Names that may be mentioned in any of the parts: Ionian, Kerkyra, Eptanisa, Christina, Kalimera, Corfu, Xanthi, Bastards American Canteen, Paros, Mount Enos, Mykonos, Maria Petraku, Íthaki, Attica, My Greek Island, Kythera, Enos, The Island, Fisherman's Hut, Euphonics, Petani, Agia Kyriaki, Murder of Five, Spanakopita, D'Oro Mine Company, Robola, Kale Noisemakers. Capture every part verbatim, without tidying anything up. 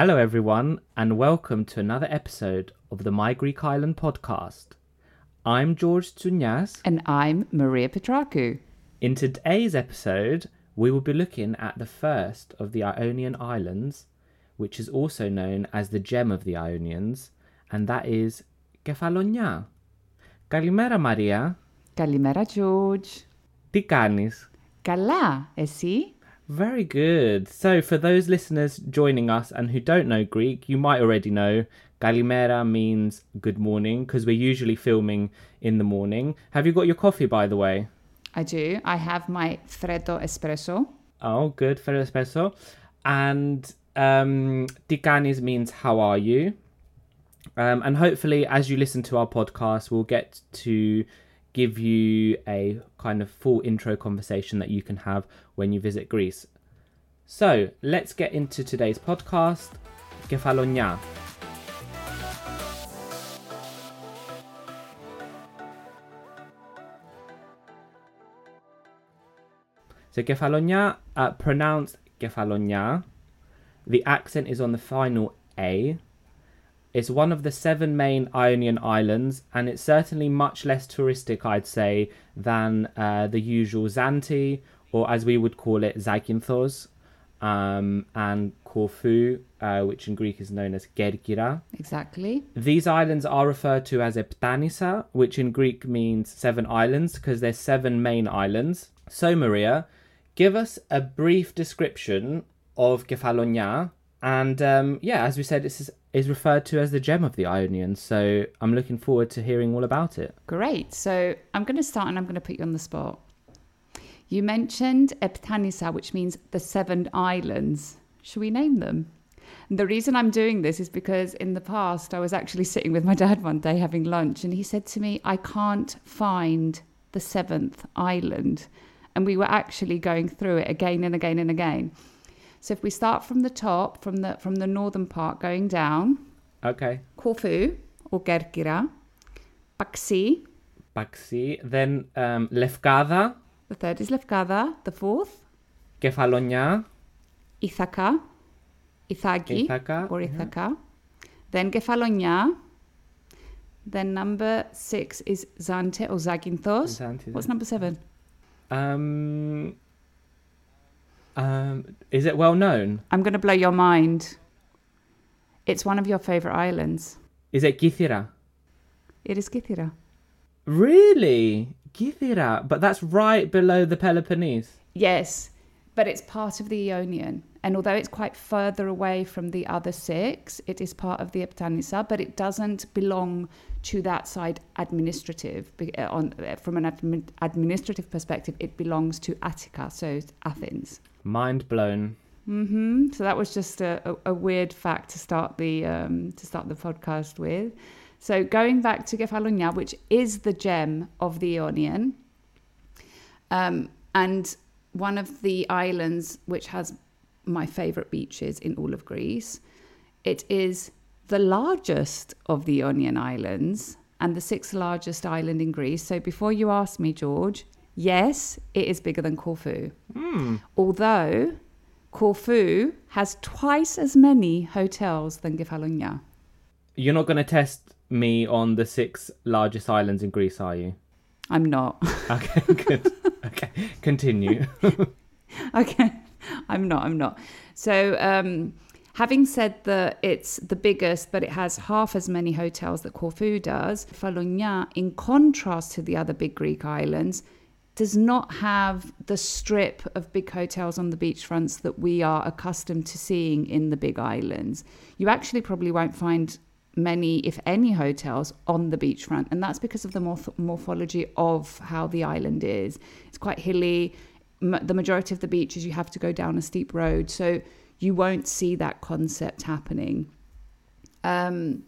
Hello everyone, and welcome to another episode of the My Greek Island podcast. I'm George Tsounias. And I'm Maria Petraku. In today's episode, we will be looking at the first of the Ionian Islands, which is also known as the gem of the Ionians, and that is Kefalonia. Kalimera Maria. Kalimera George. Τι κάνεις? Καλά, εσύ? Very good. So for those listeners joining us and who don't know Greek, you might already know Kalimera means good morning because we're usually filming in the morning. Have you got your coffee, by the way? I do. I have my freddo espresso. Oh, good. Freddo espresso. And um, Tikanis means how are you? Um, and hopefully as you listen to our podcast, we'll get to give you a kind of full intro conversation that you can have when you visit Greece. So, let's get into today's podcast, Kefalonia. So, Kefalonia, uh, pronounced Kefalonia. The accent is on the final A. It's one of the seven main Ionian islands, and it's certainly much less touristic, I'd say, than uh, the usual Xanthi, or as we would call it, Zakynthos, um, and Corfu, uh, which in Greek is known as Kerkyra. Exactly. These islands are referred to as Eptanisa, which in Greek means seven islands, because there's seven main islands. So, Maria, give us a brief description of Kefalonia. And um, yeah, as we said, this is, is referred to as the gem of the Ionian. So I'm looking forward to hearing all about it. Great. So I'm going to start and I'm going to put you on the spot. You mentioned Eptanisa, which means the seven islands. Should we name them? And the reason I'm doing this is because in the past, I was actually sitting with my dad one day having lunch. And he said to me, I can't find the seventh island. And we were actually going through it again and again and again. So if we start from the top, from the from the northern part, going down. Okay. Corfu or Kerkyra. Paxi. Paxi. Then um, Lefkada. The third is Lefkada. The fourth. Kefalonia. Íthaka. Íthaki. Íthaka. Or Íthaka. Yeah. Then Kefalonia. Then number six is Xanthi or Zakynthos. Xanthi. What's number seven? Um... Um, is it well known? I'm going to blow your mind. It's one of your favourite islands. Is it Kythera? It is Kythera. Really? Kythera. But that's right below the Peloponnese. Yes, but it's part of the Ionian. And although it's quite further away from the other six, it is part of the Eptanisa, but it doesn't belong to that side administrative. On, from an admi- administrative perspective, it belongs to Attica, so Athens. Mind blown. Mm-hmm. So that was just a, a, a weird fact to start the um, to start the podcast with. So going back to Kefalonia, which is the gem of the Ionian, um, and one of the islands which has my favourite beaches in all of Greece. It is the largest of the Ionian islands and the sixth largest island in Greece. So before you ask me, George, yes, it is bigger than Corfu. Mm. Although Corfu has twice as many hotels than Kefalonia. You're not going to test me on the six largest islands in Greece, are you? I'm not. Okay, good. Okay, continue. Okay. I'm not, I'm not. So um, having said that it's the biggest, but it has half as many hotels that Corfu does, Kefalonia, in contrast to the other big Greek islands, does not have the strip of big hotels on the beachfronts that we are accustomed to seeing in the big islands. You actually probably won't find many, if any, hotels on the beachfront, and that's because of the morph- morphology of how the island is. It's quite hilly. The majority of the beaches, you have to go down a steep road. So you won't see that concept happening. Um,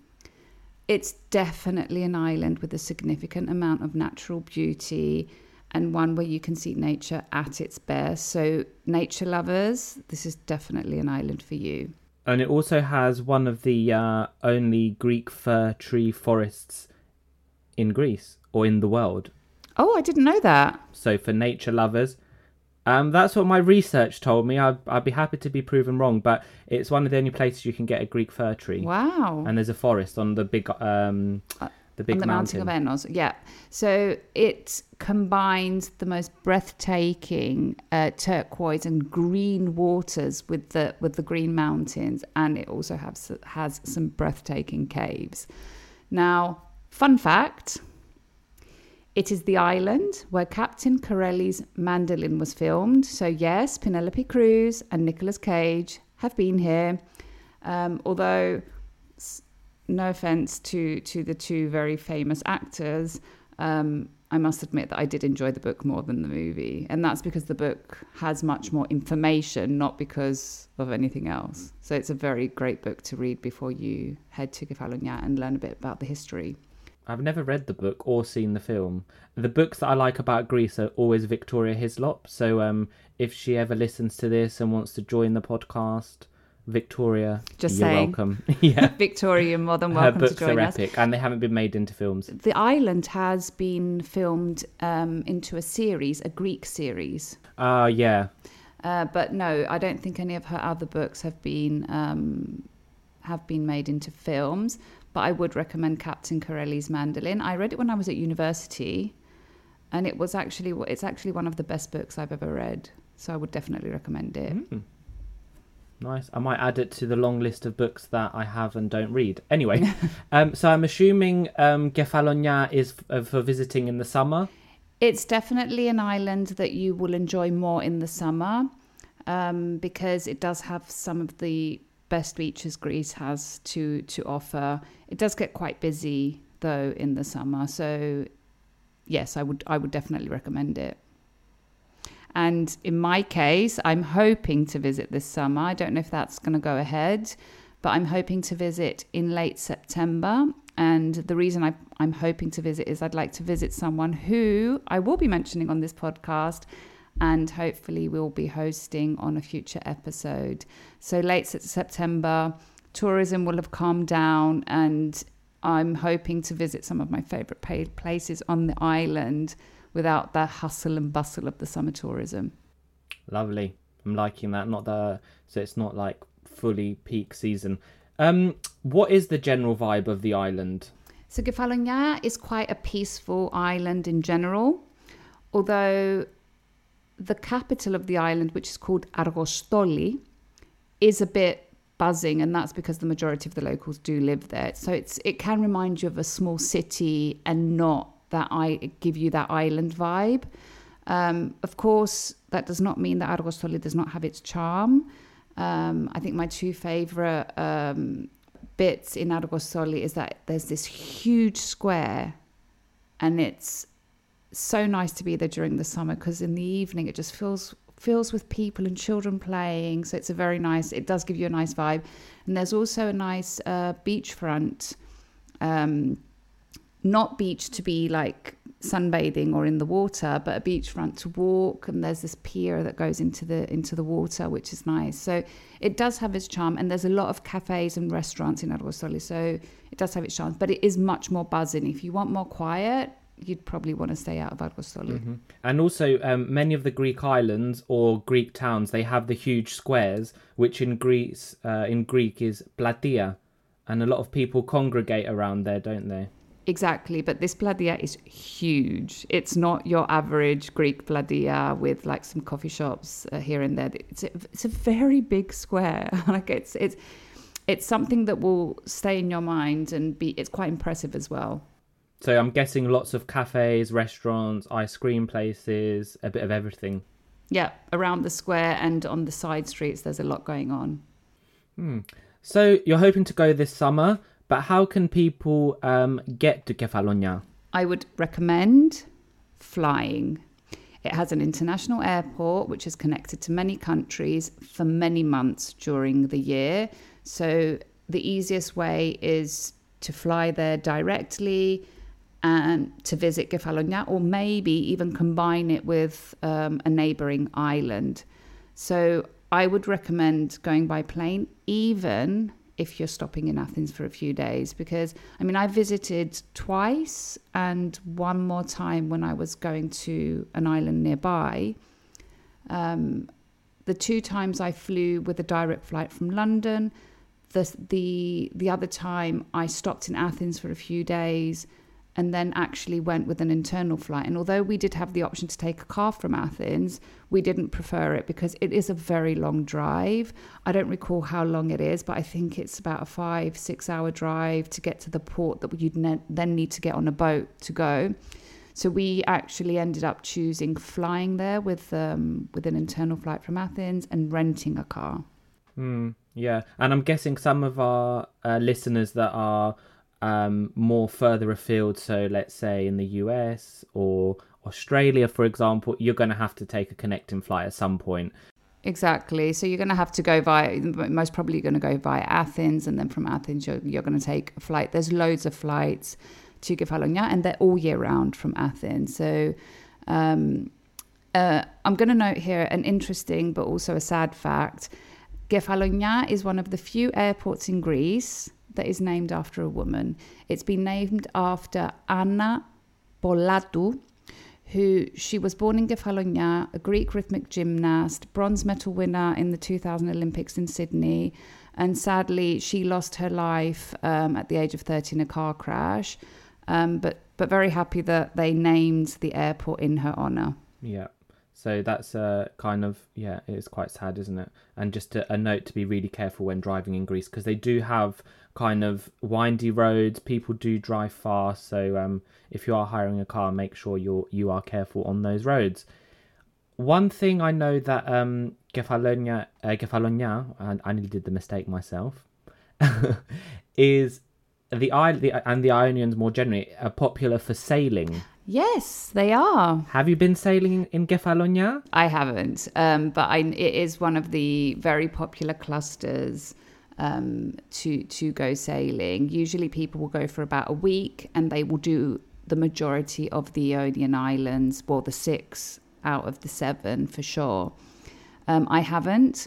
it's definitely an island with a significant amount of natural beauty and one where you can see nature at its best. So nature lovers, this is definitely an island for you. And it also has one of the uh, only Greek fir tree forests in Greece or in the world. Oh, I didn't know that. So for nature lovers... Um, that's what my research told me. I'd, I'd be happy to be proven wrong, but it's one of the only places you can get a Greek fir tree. Wow! And there's a forest on the big, um, the big on the mountain. mountain of Enos. Yeah. So it combines the most breathtaking uh, turquoise and green waters with the with the green mountains, and it also has has some breathtaking caves. Now, fun fact. It is the island where Captain Corelli's Mandolin was filmed. So yes, Penelope Cruz and Nicolas Cage have been here. Um, although, no offence to, to the two very famous actors, um, I must admit that I did enjoy the book more than the movie. And that's because the book has much more information, not because of anything else. So it's a very great book to read before you head to Kefalonia and learn a bit about the history. I've never read the book or seen the film. The books that I like about Greece are always Victoria Hislop. So um, if she ever listens to this and wants to join the podcast, Victoria, Just you're saying. welcome. Yeah, Victoria, you're more than welcome to join us. Her books are epic and they haven't been made into films. The island has been filmed um, into a series, a Greek series. Oh, uh, yeah. Uh, but no, I don't think any of her other books have been um, have been made into films. But I would recommend Captain Corelli's Mandolin. I read it when I was at university, and it was actually it's actually one of the best books I've ever read. So I would definitely recommend it. Mm. Nice. I might add it to the long list of books that I have and don't read. Anyway, um, so I'm assuming um, Kefalonia is f- for visiting in the summer. It's definitely an island that you will enjoy more in the summer um, because it does have some of the best beaches Greece has to to offer. It does get quite busy though in the summer, so yes, I would I would definitely recommend it. And in my case, I'm hoping to visit this summer. I don't know if that's going to go ahead, but I'm hoping to visit in late September. And the reason I, I'm hoping to visit is I'd like to visit someone who I will be mentioning on this podcast, and hopefully we'll be hosting on a future episode. So late September, tourism will have calmed down, and I'm hoping to visit some of my favourite places on the island without the hustle and bustle of the summer tourism. Lovely. I'm liking that. Not the so it's not like fully peak season. Um, what is the general vibe of the island? So Kefalonia is quite a peaceful island in general, although the capital of the island, which is called Argostoli, is a bit buzzing, and that's because the majority of the locals do live there. So it's it can remind you of a small city and not that I give you that island vibe. Um, of course, that does not mean that Argostoli does not have its charm. Um, I think my two favourite um, bits in Argostoli is that there's this huge square, and it's so nice to be there during the summer because in the evening it just feels fills with people and children playing. So it's a very nice, it does give you a nice vibe. And there's also a nice uh, beachfront, um, not beach to be like sunbathing or in the water, but a beachfront to walk. And there's this pier that goes into the into the water, which is nice. So it does have its charm. And there's a lot of cafes and restaurants in Argostoli, so it does have its charm, but it is much more buzzing. If you want more quiet, you'd probably want to stay out of Argostoli. Mm-hmm. And also, um, many of the Greek islands or Greek towns, they have the huge squares, which in Greece, uh, in Greek is platia. And a lot of people congregate around there, don't they? Exactly. But this platia is huge. It's not your average Greek platia with like some coffee shops uh, here and there. It's a, it's a very big square. Like it's, it's, it's something that will stay in your mind and be, it's quite impressive as well. So I'm guessing lots of cafes, restaurants, ice cream places, a bit of everything. Yeah, around the square and on the side streets, there's a lot going on. Hmm. So you're hoping to go this summer, but how can people um, get to Kefalonia? I would recommend flying. It has an international airport, which is connected to many countries for many months during the year. So the easiest way is to fly there directly, and to visit Kefalonia, or maybe even combine it with um, a neighbouring island. So I would recommend going by plane, even if you're stopping in Athens for a few days, because, I mean, I visited twice and one more time when I was going to an island nearby. Um, the two times I flew with a direct flight from London, the, the, the other time I stopped in Athens for a few days, and then actually went with an internal flight. And although we did have the option to take a car from Athens, we didn't prefer it because it is a very long drive. I don't recall how long it is, but I think it's about a five, six hour drive to get to the port that you'd ne- then need to get on a boat to go. So we actually ended up choosing flying there with, um, with an internal flight from Athens and renting a car. Mm, yeah, and I'm guessing some of our uh, listeners that are Um, more further afield, so let's say in the U S or Australia, for example, you're going to have to take a connecting flight at some point. Exactly. So you're going to have to go via, most probably you're going to go via Athens, and then from Athens you're, you're going to take a flight. There's loads of flights to Kefalonia, and they're all year round from Athens. So um, uh, I'm going to note here an interesting but also a sad fact. Kefalonia is one of the few airports in Greece that is named after a woman. It's been named after Anna Bolladou, who she was born in Kefalonia, a Greek rhythmic gymnast, bronze medal winner in the two thousand Olympics in Sydney. And sadly, she lost her life um, at the age of thirty in a car crash. Um, but, but very happy that they named the airport in her honour. Yeah. So that's a kind of, yeah, it's quite sad, isn't it? And just a, a note to be really careful when driving in Greece, because they do have kind of windy roads. People do drive fast. So um, if you are hiring a car, make sure you're, you are careful on those roads. One thing I know that um, Kefalonia, uh, Kefalonia, and I nearly did the mistake myself, is the island and the Ionians more generally are popular for sailing. Yes, they are. Have you been sailing in Kefalonia? I haven't, um, but I, it is one of the very popular clusters um, to to go sailing. Usually people will go for about a week and they will do the majority of the Ionian islands, well, the six out of the seven for sure. Um, I haven't.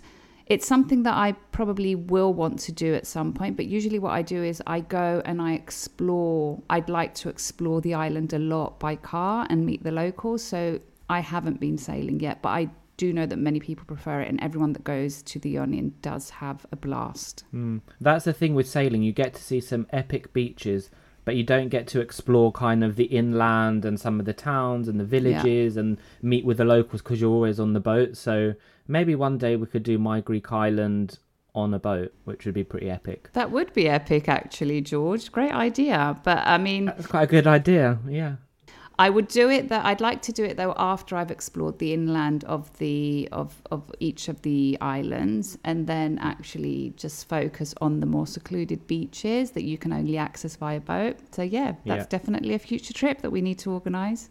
It's something that I probably will want to do at some point, but usually what I do is I go and I explore. I'd like to explore the island a lot by car and meet the locals. So I haven't been sailing yet, but I do know that many people prefer it, and everyone that goes to the Ionian does have a blast. Mm. That's the thing with sailing. You get to see some epic beaches, but you don't get to explore kind of the inland and some of the towns and the villages yeah. and meet with the locals because you're always on the boat. So maybe one day we could do My Greek Island on a boat, which would be pretty epic. That would be epic, actually, George. Great idea. But I mean... That's quite a good idea, yeah. I would do it, that I'd like to do it though after I've explored the inland of the of, of each of the islands, and then actually just focus on the more secluded beaches that you can only access via boat. So yeah, that's yeah. definitely a future trip that we need to organise.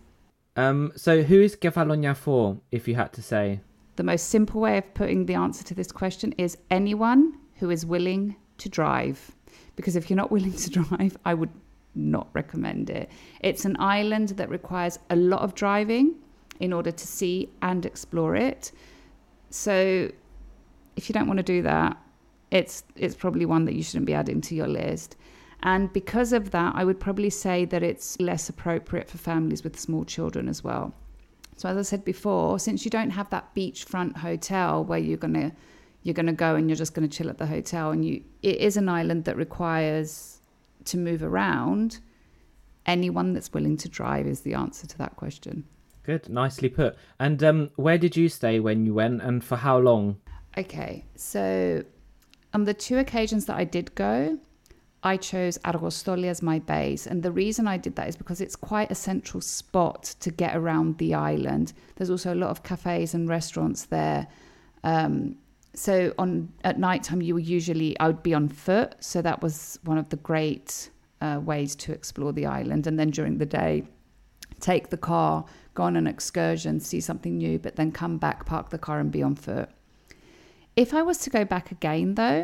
Um, so who is Kefalonia for, if you had to say? The most simple way of putting the answer to this question is anyone who is willing to drive. Because if you're not willing to drive, I would not recommend it. It's an island that requires a lot of driving in order to see and explore it. So if you don't want to do that, it's it's probably one that you shouldn't be adding to your list. And because of that, I would probably say that it's less appropriate for families with small children as well. So as I said before, since you don't have that beachfront hotel where you're going to you're going to go and you're just going to chill at the hotel, and you it is an island that requires to move around, anyone that's willing to drive is the answer to that question. Good, nicely put. And um, where did you stay when you went, and for how long? Okay, so on the two occasions that I did go, I chose Argostoli as my base. And the reason I did that is because it's quite a central spot to get around the island. There's also a lot of cafes and restaurants there. Um, So on at nighttime, you were usually, I would be on foot. So that was one of the great uh, ways to explore the island. And then during the day, take the car, go on an excursion, see something new, but then come back, park the car and be on foot. If I was to go back again, though,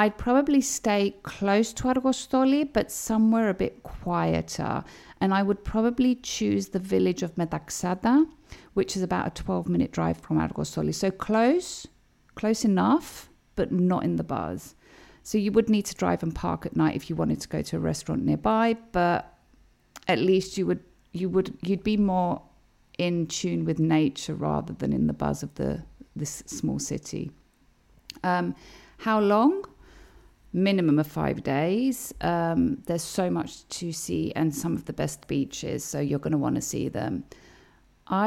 I'd probably stay close to Argostoli, but somewhere a bit quieter. And I would probably choose the village of Metaxata, which is about a twelve minute drive from Argostoli. So close... Close enough, but not in the buzz. So you would need to drive and park at night if you wanted to go to a restaurant nearby, but at least you would you would you'd be more in tune with nature rather than in the buzz of the this small city. Um, how long? Minimum of five days. Um, there's so much to see and some of the best beaches, so you're going to want to see them.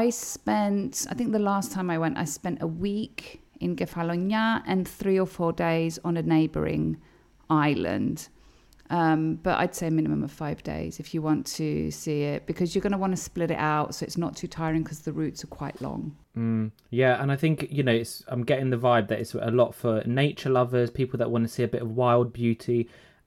I spent, I think the last time I went, I spent a week in Kefalonia and three or four days on a neighbouring island. Um, but I'd say a minimum of five days if you want to see it, because you're going to want to split it out so it's not too tiring because the routes are quite long. Mm, yeah, and I think, you know, it's, I'm getting the vibe that it's a lot for nature lovers, people that want to see a bit of wild beauty.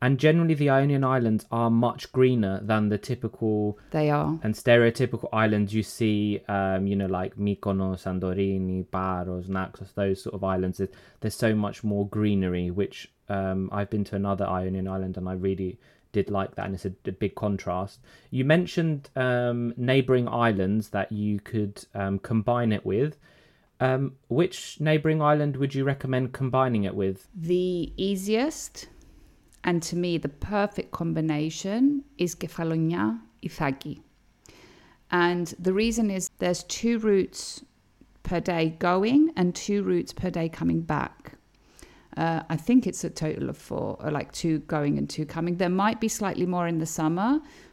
And generally the Ionian Islands are much greener than the typical they are. and stereotypical islands you see, um, you know, like Mykonos, Santorini, Paros, Naxos, those sort of islands. There's so much more greenery, which um, I've been to another Ionian island and I really did like that. And it's a, a big contrast. You mentioned um, neighbouring islands that you could um, combine it with. Um, which neighbouring island would you recommend combining it with? The easiest... And to me, the perfect combination is Kefalonia, Íthaki. And the reason is there's two routes per day going and two routes per day coming back. Uh, I think it's a total of four, or like two going and two coming. There might be slightly more in the summer,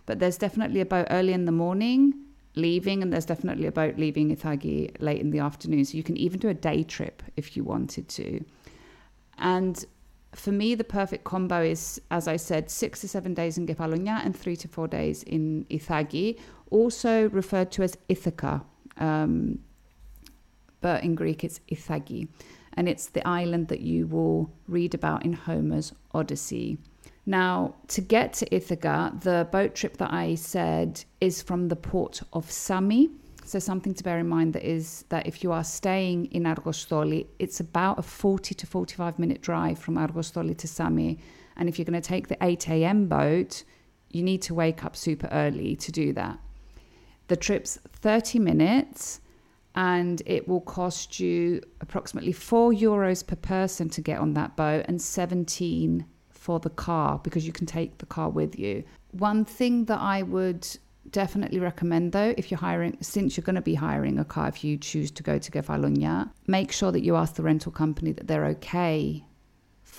but there's definitely a boat early in the morning leaving, and there's definitely a boat leaving Íthaki late in the afternoon. So you can even do a day trip if you wanted to. And... For me, the perfect combo is, as I said, six to seven days in Kefalonia and three to four days in Íthaki, also referred to as Íthaka. Um, but in Greek, it's Íthaki. And it's the island that you will read about in Homer's Odyssey. Now, to get to Íthaka, the boat trip that I said is from the port of Sami. So something to bear in mind that is that if you are staying in Argostoli, it's about a forty to forty-five minute drive from Argostoli to Sami. And if you're going to take the eight a.m. boat, you need to wake up super early to do that. The trip's thirty minutes and it will cost you approximately four euros per person to get on that boat and seventeen for the car because you can take the car with you. One thing that I would... definitely recommend though, if you're hiring, since you're going to be hiring a car, if you choose to go to Kefalonia, make sure that you ask the rental company that they're okay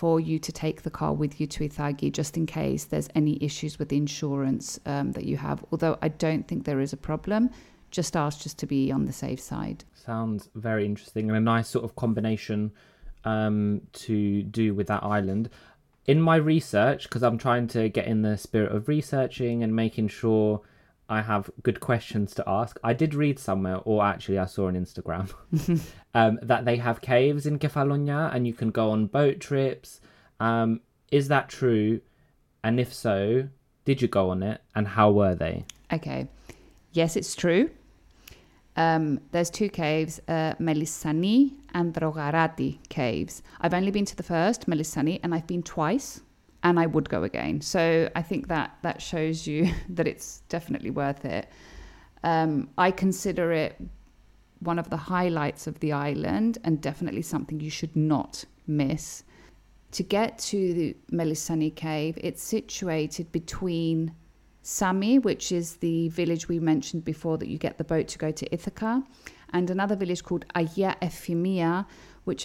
for you to take the car with you to Íthaki, just in case there's any issues with the insurance um, that you have. Although I don't think there is a problem, just ask just to be on the safe side. Sounds very interesting and a nice sort of combination um, to do with that island. In my research, because I'm trying to get in the spirit of researching and making sure I have good questions to ask, I did read somewhere, or actually I saw on Instagram, um, that they have caves in Kefalonia and you can go on boat trips. Um, is that true? And if so, did you go on it? And how were they? Okay. Yes, it's true. Um, there's two caves, uh, Melissani and Drogarati caves. I've only been to the first, Melissani, and I've been twice, and I would go again. So I think that that shows you that it's definitely worth it. Um, I consider it one of the highlights of the island and definitely something you should not miss. To get to the Melissani Cave, it's situated between Sami, which is the village we mentioned before that you get the boat to go to Íthaki, and another village called Agia Ephemia, which...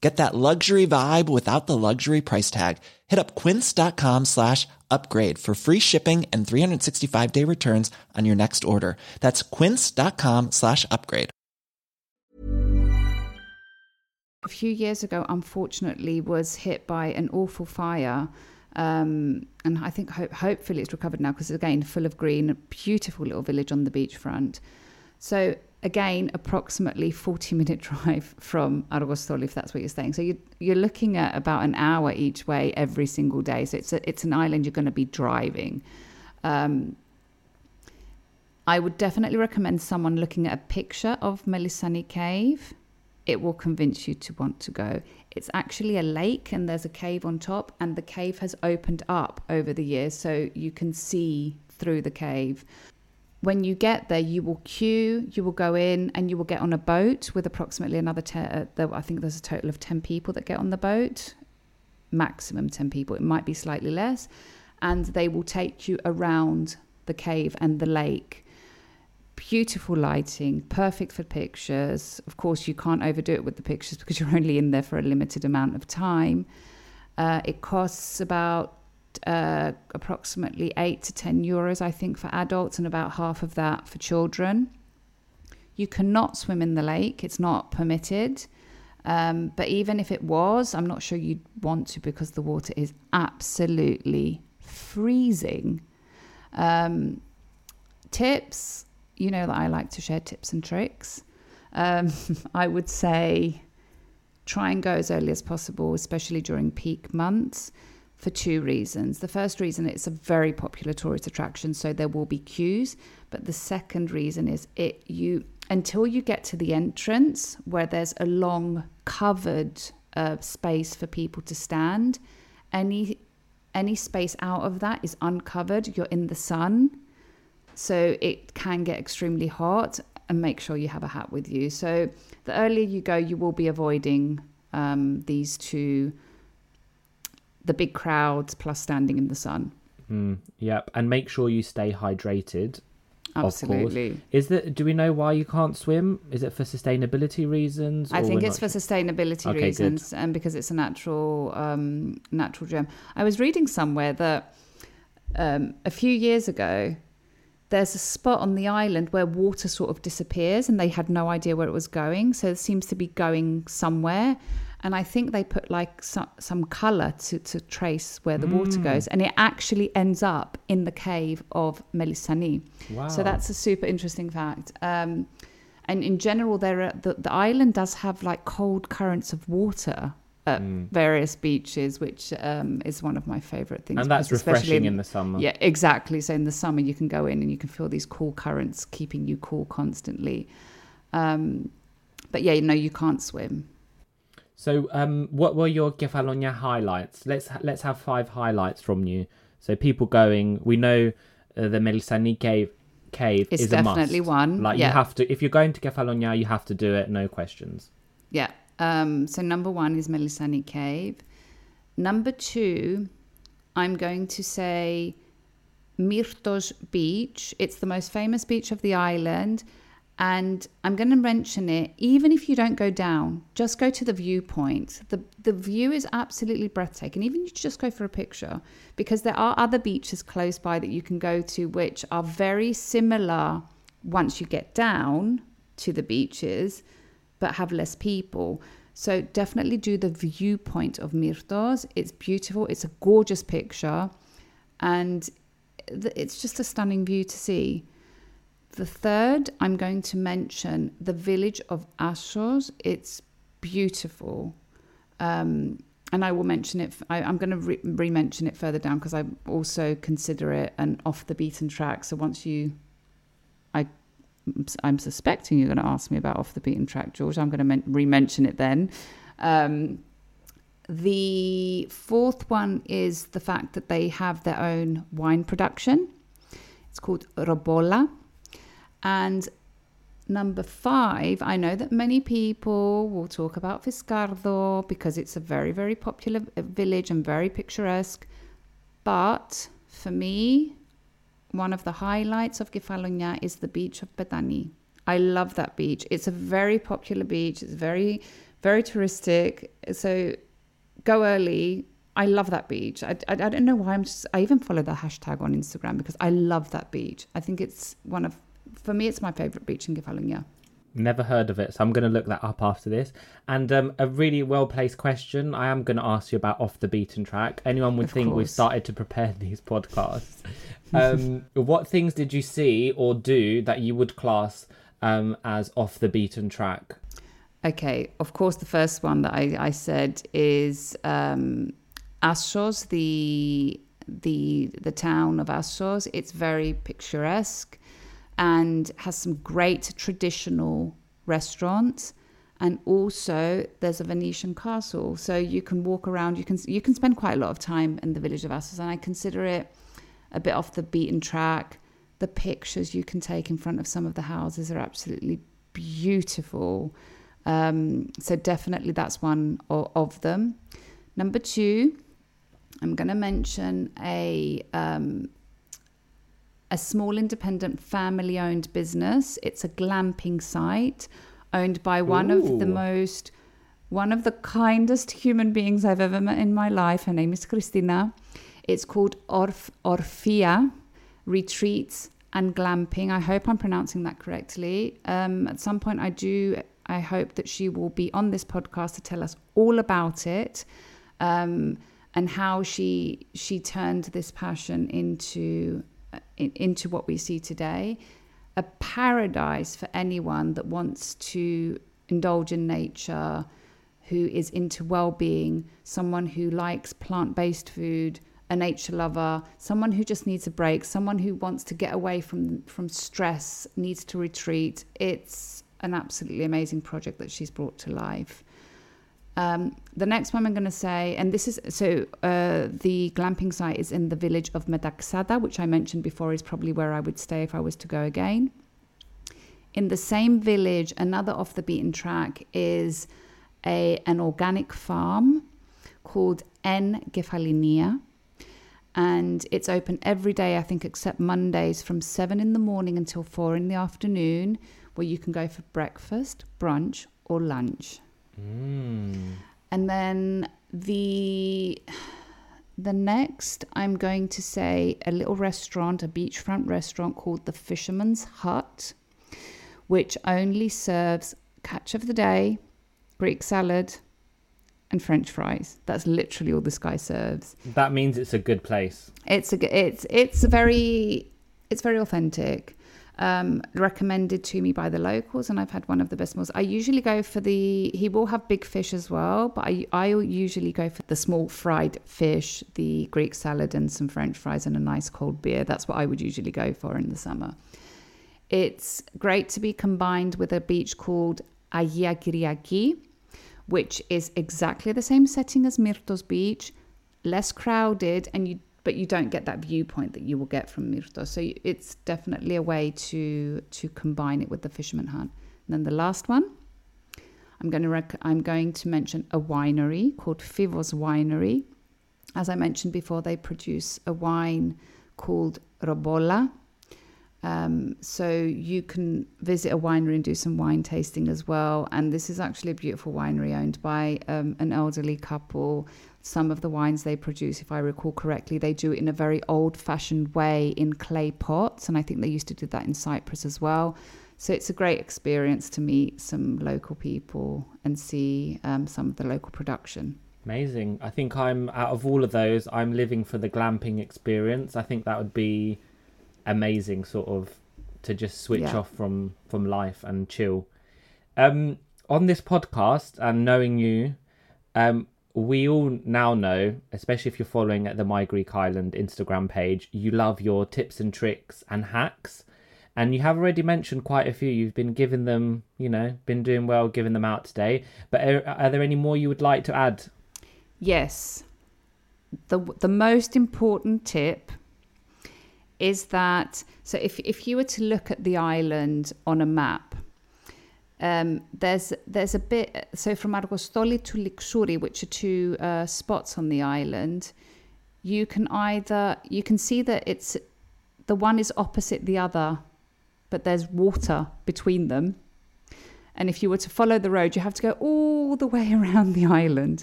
Get that luxury vibe without the luxury price tag. Hit up quince.com slash upgrade for free shipping and three sixty-five day returns on your next order. That's quince.com slash upgrade. A few years ago, unfortunately, was hit by an awful fire. Um, and I think ho- hopefully it's recovered now because, again, full of green, a beautiful little village on the beachfront. So, again, approximately forty-minute drive from Argostoli, if that's what you're saying. So you, you're looking at about an hour each way every single day. So it's a, it's an island you're going to be driving. Um, I would definitely recommend someone looking at a picture of Melissani Cave. It will convince you to want to go. It's actually a lake and there's a cave on top, and the cave has opened up over the years, so you can see through the cave. When you get there, you will queue, you will go in, and you will get on a boat with approximately another ten, uh, I think there's a total of ten people that get on the boat, maximum ten people. It might be slightly less. And they will take you around the cave and the lake. Beautiful lighting, perfect for pictures. Of course, you can't overdo it with the pictures because you're only in there for a limited amount of time. Uh, it costs about uh, approximately eight to ten euros, I think, for adults and about half of that for children. You cannot swim in the lake. It's not permitted. Um, but even if it was, I'm not sure you'd want to because the water is absolutely freezing. Um, tips... You know that I like to share tips and tricks. Um, I would say try and go as early as possible, especially during peak months, for two reasons. The first reason, it's a very popular tourist attraction, so there will be queues. But the second reason is it you until you get to the entrance where there's a long covered uh, space for people to stand. Any any space out of that is uncovered. You're in the sun. So it can get extremely hot, and make sure you have a hat with you. So the earlier you go, you will be avoiding um, these two, the big crowds plus standing in the sun. Mm, yep. And make sure you stay hydrated. Absolutely. Is that, do we know why you can't swim? Is it for sustainability reasons? Or I think it's for sure? sustainability okay, reasons good. And because it's a natural, um, natural gem. I was reading somewhere that um, a few years ago, there's a spot on the island where water sort of disappears and they had no idea where it was going. So it seems to be going somewhere. And I think they put like some, some colour to, to trace where the mm. water goes. And it actually ends up in the cave of Melissani. Wow. So that's a super interesting fact. Um, and in general, there are, the, the island does have like cold currents of water at mm. various beaches, which um, is one of my favorite things. And that's refreshing in the summer. Yeah, exactly. So in the summer, you can go in and you can feel these cool currents keeping you cool constantly. Um, but yeah, you know, you can't swim. So um, what were your Kefalonia highlights? Let's ha- let's have five highlights from you. So people going, we know uh, the Melissani Cave cave it's is definitely a must. One. Like yeah. you have to, if you're going to Kefalonia, you have to do it. No questions. Yeah. Um, so number one is Melissani Cave. Number two, I'm going to say Myrtos Beach. It's the most famous beach of the island. And I'm going to mention it, even if you don't go down, just go to the viewpoint. The the view is absolutely breathtaking, even if you just go for a picture, because there are other beaches close by that you can go to, which are very similar once you get down to the beaches, but have less people. So definitely do the viewpoint of Myrtos. It's beautiful. It's a gorgeous picture. And it's just a stunning view to see. The third, I'm going to mention the village of Assos. It's beautiful. Um, and I will mention it. I, I'm going to re- re-mention it further down because I also consider it an off the beaten track. So once you, I, I'm suspecting you're going to ask me about off the beaten track, George. I'm going to men- re-mention it then. Um, the fourth one is the fact that they have their own wine production. It's called Robola. And number five, I know that many people will talk about Fiskardo because it's a very, very popular village and very picturesque. But for me, one of the highlights of Kefalonia is the beach of Petani. I love that beach. It's a very popular beach. It's very, very touristic. So go early. I love that beach. I, I, I don't know why I'm just, I even follow the hashtag on Instagram because I love that beach. I think it's one of, for me, it's my favourite beach in Kefalonia. Never heard of it, so I'm going to look that up after this. And um, a really well-placed question. I am going to ask you about off the beaten track. Anyone would of think course. We've started to prepare these podcasts. um, what things did you see or do that you would class um, as off the beaten track? Okay, of course, the first one that I, I said is um, Assos, the, the, the town of Assos. It's very picturesque and has some great traditional restaurants, and also there's a Venetian castle, so you can walk around. You can you can spend quite a lot of time in the village of Assos, and I consider it a bit off the beaten track. The pictures you can take in front of some of the houses are absolutely beautiful. Um, so definitely that's one of, of them. Number two, I'm going to mention a. Um, A small independent family-owned business. It's a glamping site owned by one Ooh. of the most, one of the kindest human beings I've ever met in my life. Her name is Christina. It's called Orf, Orfia Retreats and Glamping. I hope I'm pronouncing that correctly. Um, at some point I do, I hope that she will be on this podcast to tell us all about it. Um, and how she she turned this passion into into what we see today, a paradise for anyone that wants to indulge in nature, who is into well-being, someone who likes plant-based food, a nature lover, someone who just needs a break, someone who wants to get away from from stress, needs to retreat. It's an absolutely amazing project that she's brought to life. Um, the next one I'm going to say, and this is, so uh, the glamping site is in the village of Metaxata, which I mentioned before is probably where I would stay if I was to go again. In the same village, another off the beaten track is a an organic farm called En Kefalonia. And it's open every day, I think, except Mondays from seven in the morning until four in the afternoon, where you can go for breakfast, brunch or lunch. Mm. And then the the next, I'm going to say a little restaurant, a beachfront restaurant called the Fisherman's Hut, which only serves catch of the day, Greek salad, and French fries. That's literally all this guy serves. That means it's a good place. It's a it's it's very it's very authentic. um, recommended to me by the locals, and I've had one of the best meals. I usually go for the, he will have big fish as well, but I, I usually go for the small fried fish, the Greek salad and some French fries and a nice cold beer. That's what I would usually go for in the summer. It's great to be combined with a beach called Agia Kyriaki, which is exactly the same setting as Myrtos Beach, less crowded, and you but you don't get that viewpoint that you will get from Myrtos. So it's definitely a way to to combine it with the Fisherman's Hut. And then the last one, I'm going to rec- I'm going to mention a winery called Fivos Winery. As I mentioned before, they produce a wine called Robola. Um, so you can visit a winery and do some wine tasting as well. And this is actually a beautiful winery owned by um, an elderly couple. Some of the wines they produce, if I recall correctly, they do it in a very old-fashioned way in clay pots. And I think they used to do that in Cyprus as well. So it's a great experience to meet some local people and see um, some of the local production. Amazing. I think I'm, out of all of those, I'm living for the glamping experience. I think that would be amazing, sort of, to just switch yeah. off from from life and chill. Um on this podcast, and knowing you, um we all now know, especially if you're following at the My Greek Island Instagram page, you love your tips and tricks and hacks, and you have already mentioned quite a few. You've been giving them, you know, been doing well giving them out today, but are, are there any more you would like to add? Yes, the the most important tip is that, so if if you were to look at the island on a map, um, there's there's a bit, so from Argostoli to Lixouri, which are two uh, spots on the island, you can either, you can see that it's, the one is opposite the other, but there's water between them. And if you were to follow the road, you have to go all the way around the island.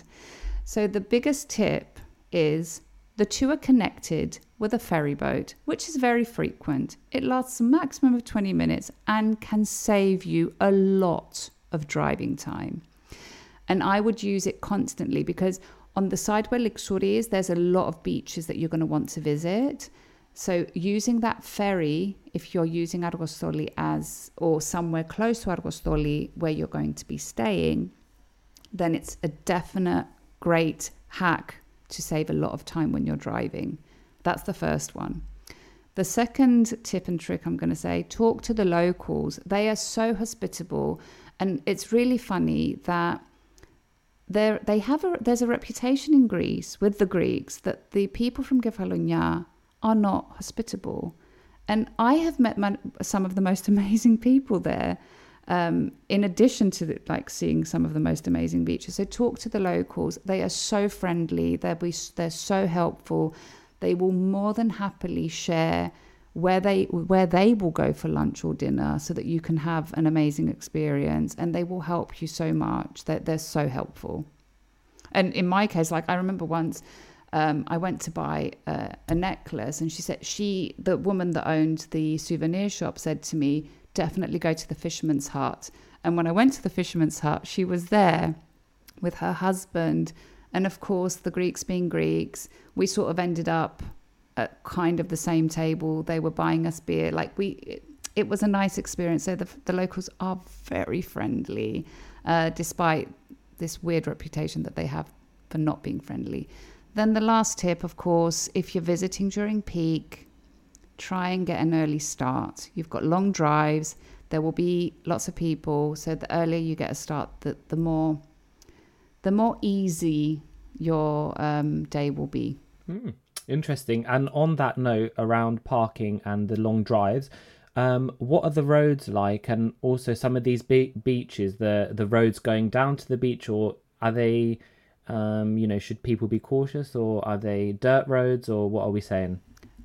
So the biggest tip is, the two are connected with a ferry boat, which is very frequent. It lasts a maximum of twenty minutes and can save you a lot of driving time. And I would use it constantly, because on the side where Lixouri is, there's a lot of beaches that you're going to want to visit. So using that ferry, if you're using Argostoli as, or somewhere close to Argostoli where you're going to be staying, then it's a definite great hack to save a lot of time when you're driving. That's the first one. The second tip and trick I'm going to say, talk to the locals. They are so hospitable, and it's really funny that there they have a there's a reputation in Greece with the Greeks that the people from Kefalonia are not hospitable. And I have met man, some of the most amazing people there. Um, in addition to the, like seeing some of the most amazing beaches. So talk to the locals. They are so friendly. They'll be, they're so helpful. They will more than happily share where they where they will go for lunch or dinner so that you can have an amazing experience. And they will help you so much. They're, they're so helpful. And in my case, like I remember once um, I went to buy a, a necklace, and she said, she the woman that owned the souvenir shop said to me, definitely go to the Fisherman's Hut. And when I went to the Fisherman's Hut, she was there with her husband. And of course, the Greeks being Greeks, we sort of ended up at kind of the same table. They were buying us beer. Like we, it, it was a nice experience. So the, the locals are very friendly, uh, despite this weird reputation that they have for not being friendly. Then the last tip, of course, if you're visiting during peak, try and get an early start. You've got long drives, there will be lots of people, so the earlier you get a start, the, the more the more easy your um, day will be. Mm, interesting. And on that note, around parking and the long drives, um, what are the roads like? And also some of these be- beaches, the, the roads going down to the beach, or are they, um, you know, should people be cautious, or are they dirt roads, or what are we saying?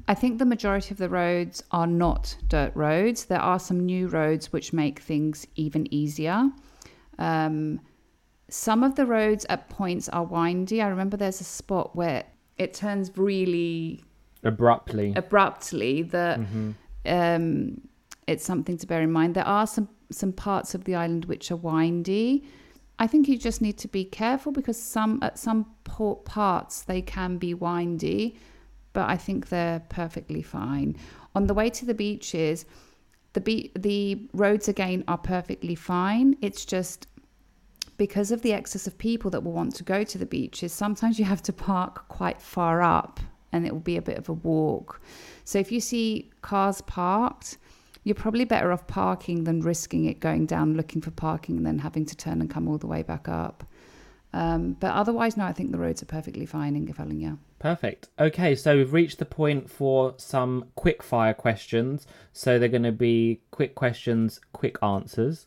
I think the majority of the roads are not dirt roads. There are some new roads which make things even easier. Um, some of the roads at points are windy. I remember there's a spot where it turns really... Abruptly. Abruptly. That mm-hmm. um, it's something to bear in mind. There are some, some parts of the island which are windy. I think you just need to be careful, because some at some port parts they can be windy, but I think they're perfectly fine. On the way to the beaches, The be- the roads again are perfectly fine. It's just because of the excess of people that will want to go to the beaches, sometimes you have to park quite far up and it will be a bit of a walk. So if you see cars parked, you're probably better off parking than risking it going down, looking for parking and then having to turn and come all the way back up. Um, but otherwise, no, I think the roads are perfectly fine in Kefalonia. Perfect. Okay, so we've reached the point for some quick fire questions. So they're going to be quick questions, quick answers.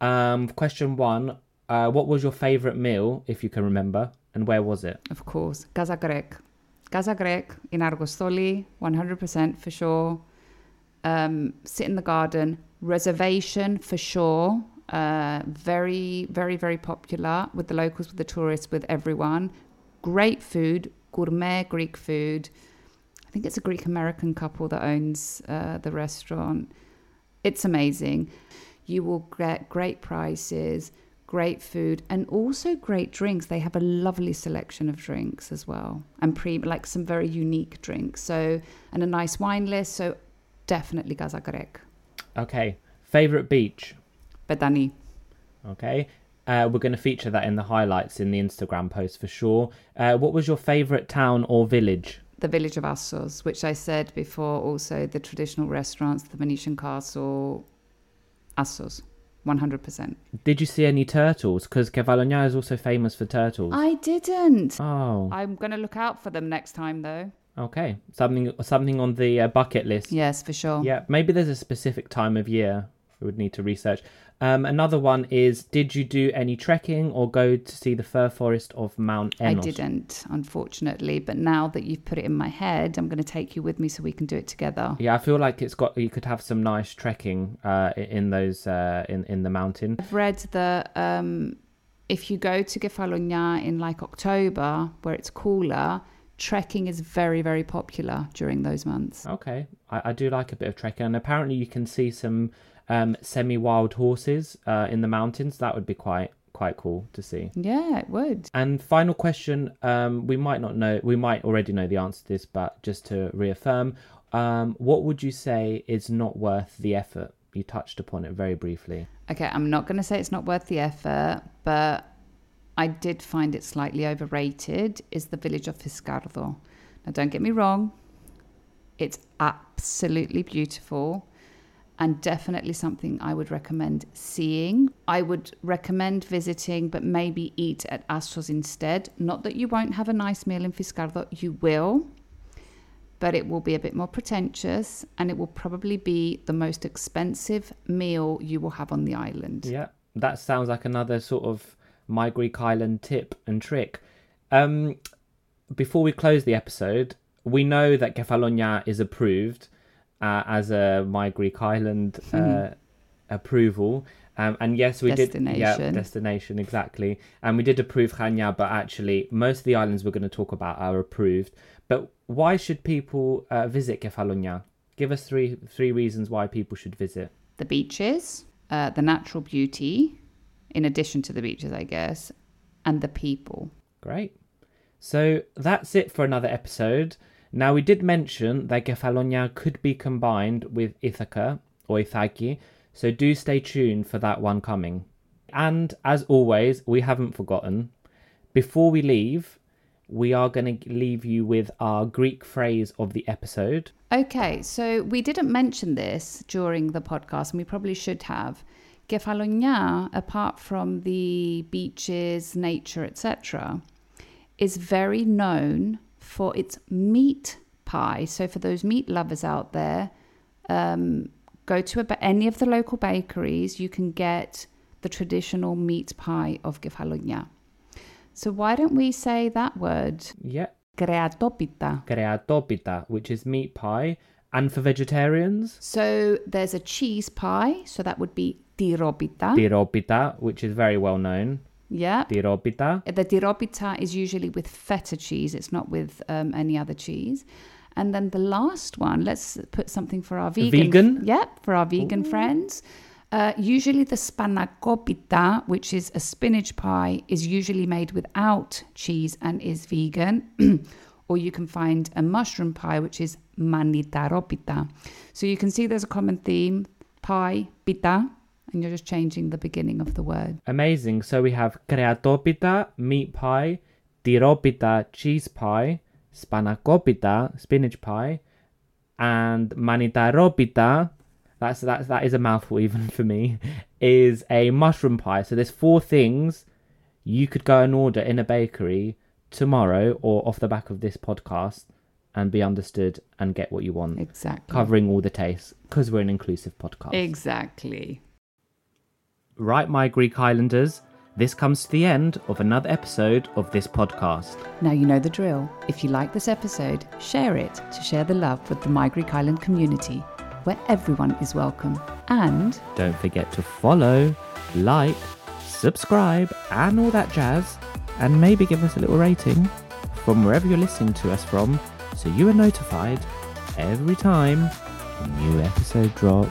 Um, question one, uh, what was your favourite meal, if you can remember, and where was it? Of course, Casa Grec. Casa Grec in Argostoli, one hundred percent for sure. Um, sit in the garden, reservation for sure. Uh, very, very, very popular with the locals, with the tourists, with everyone. Great food, gourmet Greek food. I think it's a Greek-American couple that owns uh, the restaurant. It's amazing. You will get great prices, great food, and also great drinks. They have a lovely selection of drinks as well, and pre like some very unique drinks. So, and a nice wine list. So, definitely Casa Grec. Okay, favorite beach. Petani. Okay, uh, we're going to feature that in the highlights in the Instagram post for sure. Uh, what was your favourite town or village? The village of Assos, which I said before, also the traditional restaurants, the Venetian castle, Assos, one hundred percent. Did you see any turtles? Because Kefalonia is also famous for turtles. I didn't. Oh. I'm going to look out for them next time, though. Okay, something something on the uh, bucket list. Yes, for sure. Yeah, maybe there's a specific time of year. We would need to research. Um, another one is, did you do any trekking or go to see the fir forest of Mount Enos? I didn't, unfortunately. But now that you've put it in my head, I'm going to take you with me so we can do it together. Yeah, I feel like it's got. You could have some nice trekking uh, in those uh, in in the mountain. I've read that um, if you go to Kefalonia in like October, where it's cooler, trekking is very, very popular during those months. Okay, I, I do like a bit of trekking, and apparently you can see some. Um, semi-wild horses uh, in the mountains. That would be quite quite cool to see. Yeah, it would. And final question, um, we might not know, we might already know the answer to this, but just to reaffirm, um, what would you say is not worth the effort? You touched upon it very briefly. Okay, I'm not going to say it's not worth the effort, but I did find it slightly overrated, is the village of Fiskardo. Now, don't get me wrong, it's absolutely beautiful. And definitely something I would recommend seeing. I would recommend visiting, but maybe eat at Assos instead. Not that you won't have a nice meal in Fiskardo, you will. But it will be a bit more pretentious, and it will probably be the most expensive meal you will have on the island. Yeah, that sounds like another sort of My Greek Island tip and trick. Um, before we close the episode, we know that Kefalonia is approved Uh, as a My Greek Island uh, mm. approval. Um, and yes, we did... Destination. Yeah, destination, exactly. And we did approve Chania, but actually most of the islands we're going to talk about are approved. But why should people uh, visit Kefalonia? Give us three three reasons why people should visit. The beaches, uh, the natural beauty, in addition to the beaches, I guess, and the people. Great. So that's it for another episode. Now, we did mention that Kefalonia could be combined with Íthaka or Íthaki, so do stay tuned for that one coming. And as always, we haven't forgotten. Before we leave, we are going to leave you with our Greek phrase of the episode. Okay, so we didn't mention this during the podcast, and we probably should have. Kefalonia, apart from the beaches, nature, et cetera, is very known for its meat pie. So for those meat lovers out there, um, go to a, any of the local bakeries, you can get the traditional meat pie of Kefalonia. So why don't we say that word? Yeah. Kreatopita. Kreatopita, which is meat pie. And for vegetarians? So there's a cheese pie, so that would be Tiropita. Tiropita, which is very well known. Yeah. Tiropita. The tiropita is usually with feta cheese. It's not with um, any other cheese. And then the last one, let's put something for our vegan. Vegan? Yeah, for our vegan Ooh. friends. Uh, usually the Spanakopita, which is a spinach pie, is usually made without cheese and is vegan. Or you can find a mushroom pie, which is Manitaropita. So you can see there's a common theme, pi, pita, and you're just changing the beginning of the word. Amazing. So we have Kreatopita, meat pie, Tiropita, cheese pie, Spanakopita, spinach pie, and Manitaropita, that's, that's, that is a mouthful even for me, is a mushroom pie. So there's four things you could go and order in a bakery tomorrow or off the back of this podcast and be understood and get what you want. Exactly. Covering all the tastes because we're an inclusive podcast. Exactly. Right, my Greek Islanders, this comes to the end of another episode of this podcast. Now you know the drill. If you like this episode, share it to share the love with the My Greek Island community, where everyone is welcome. And don't forget to follow, like, subscribe, and all that jazz, and maybe give us a little rating from wherever you're listening to us from, so you are notified every time a new episode drops.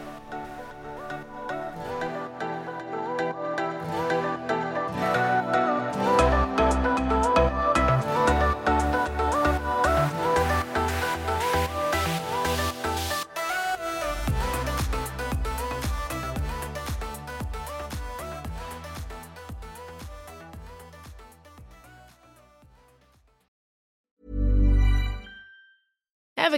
Ever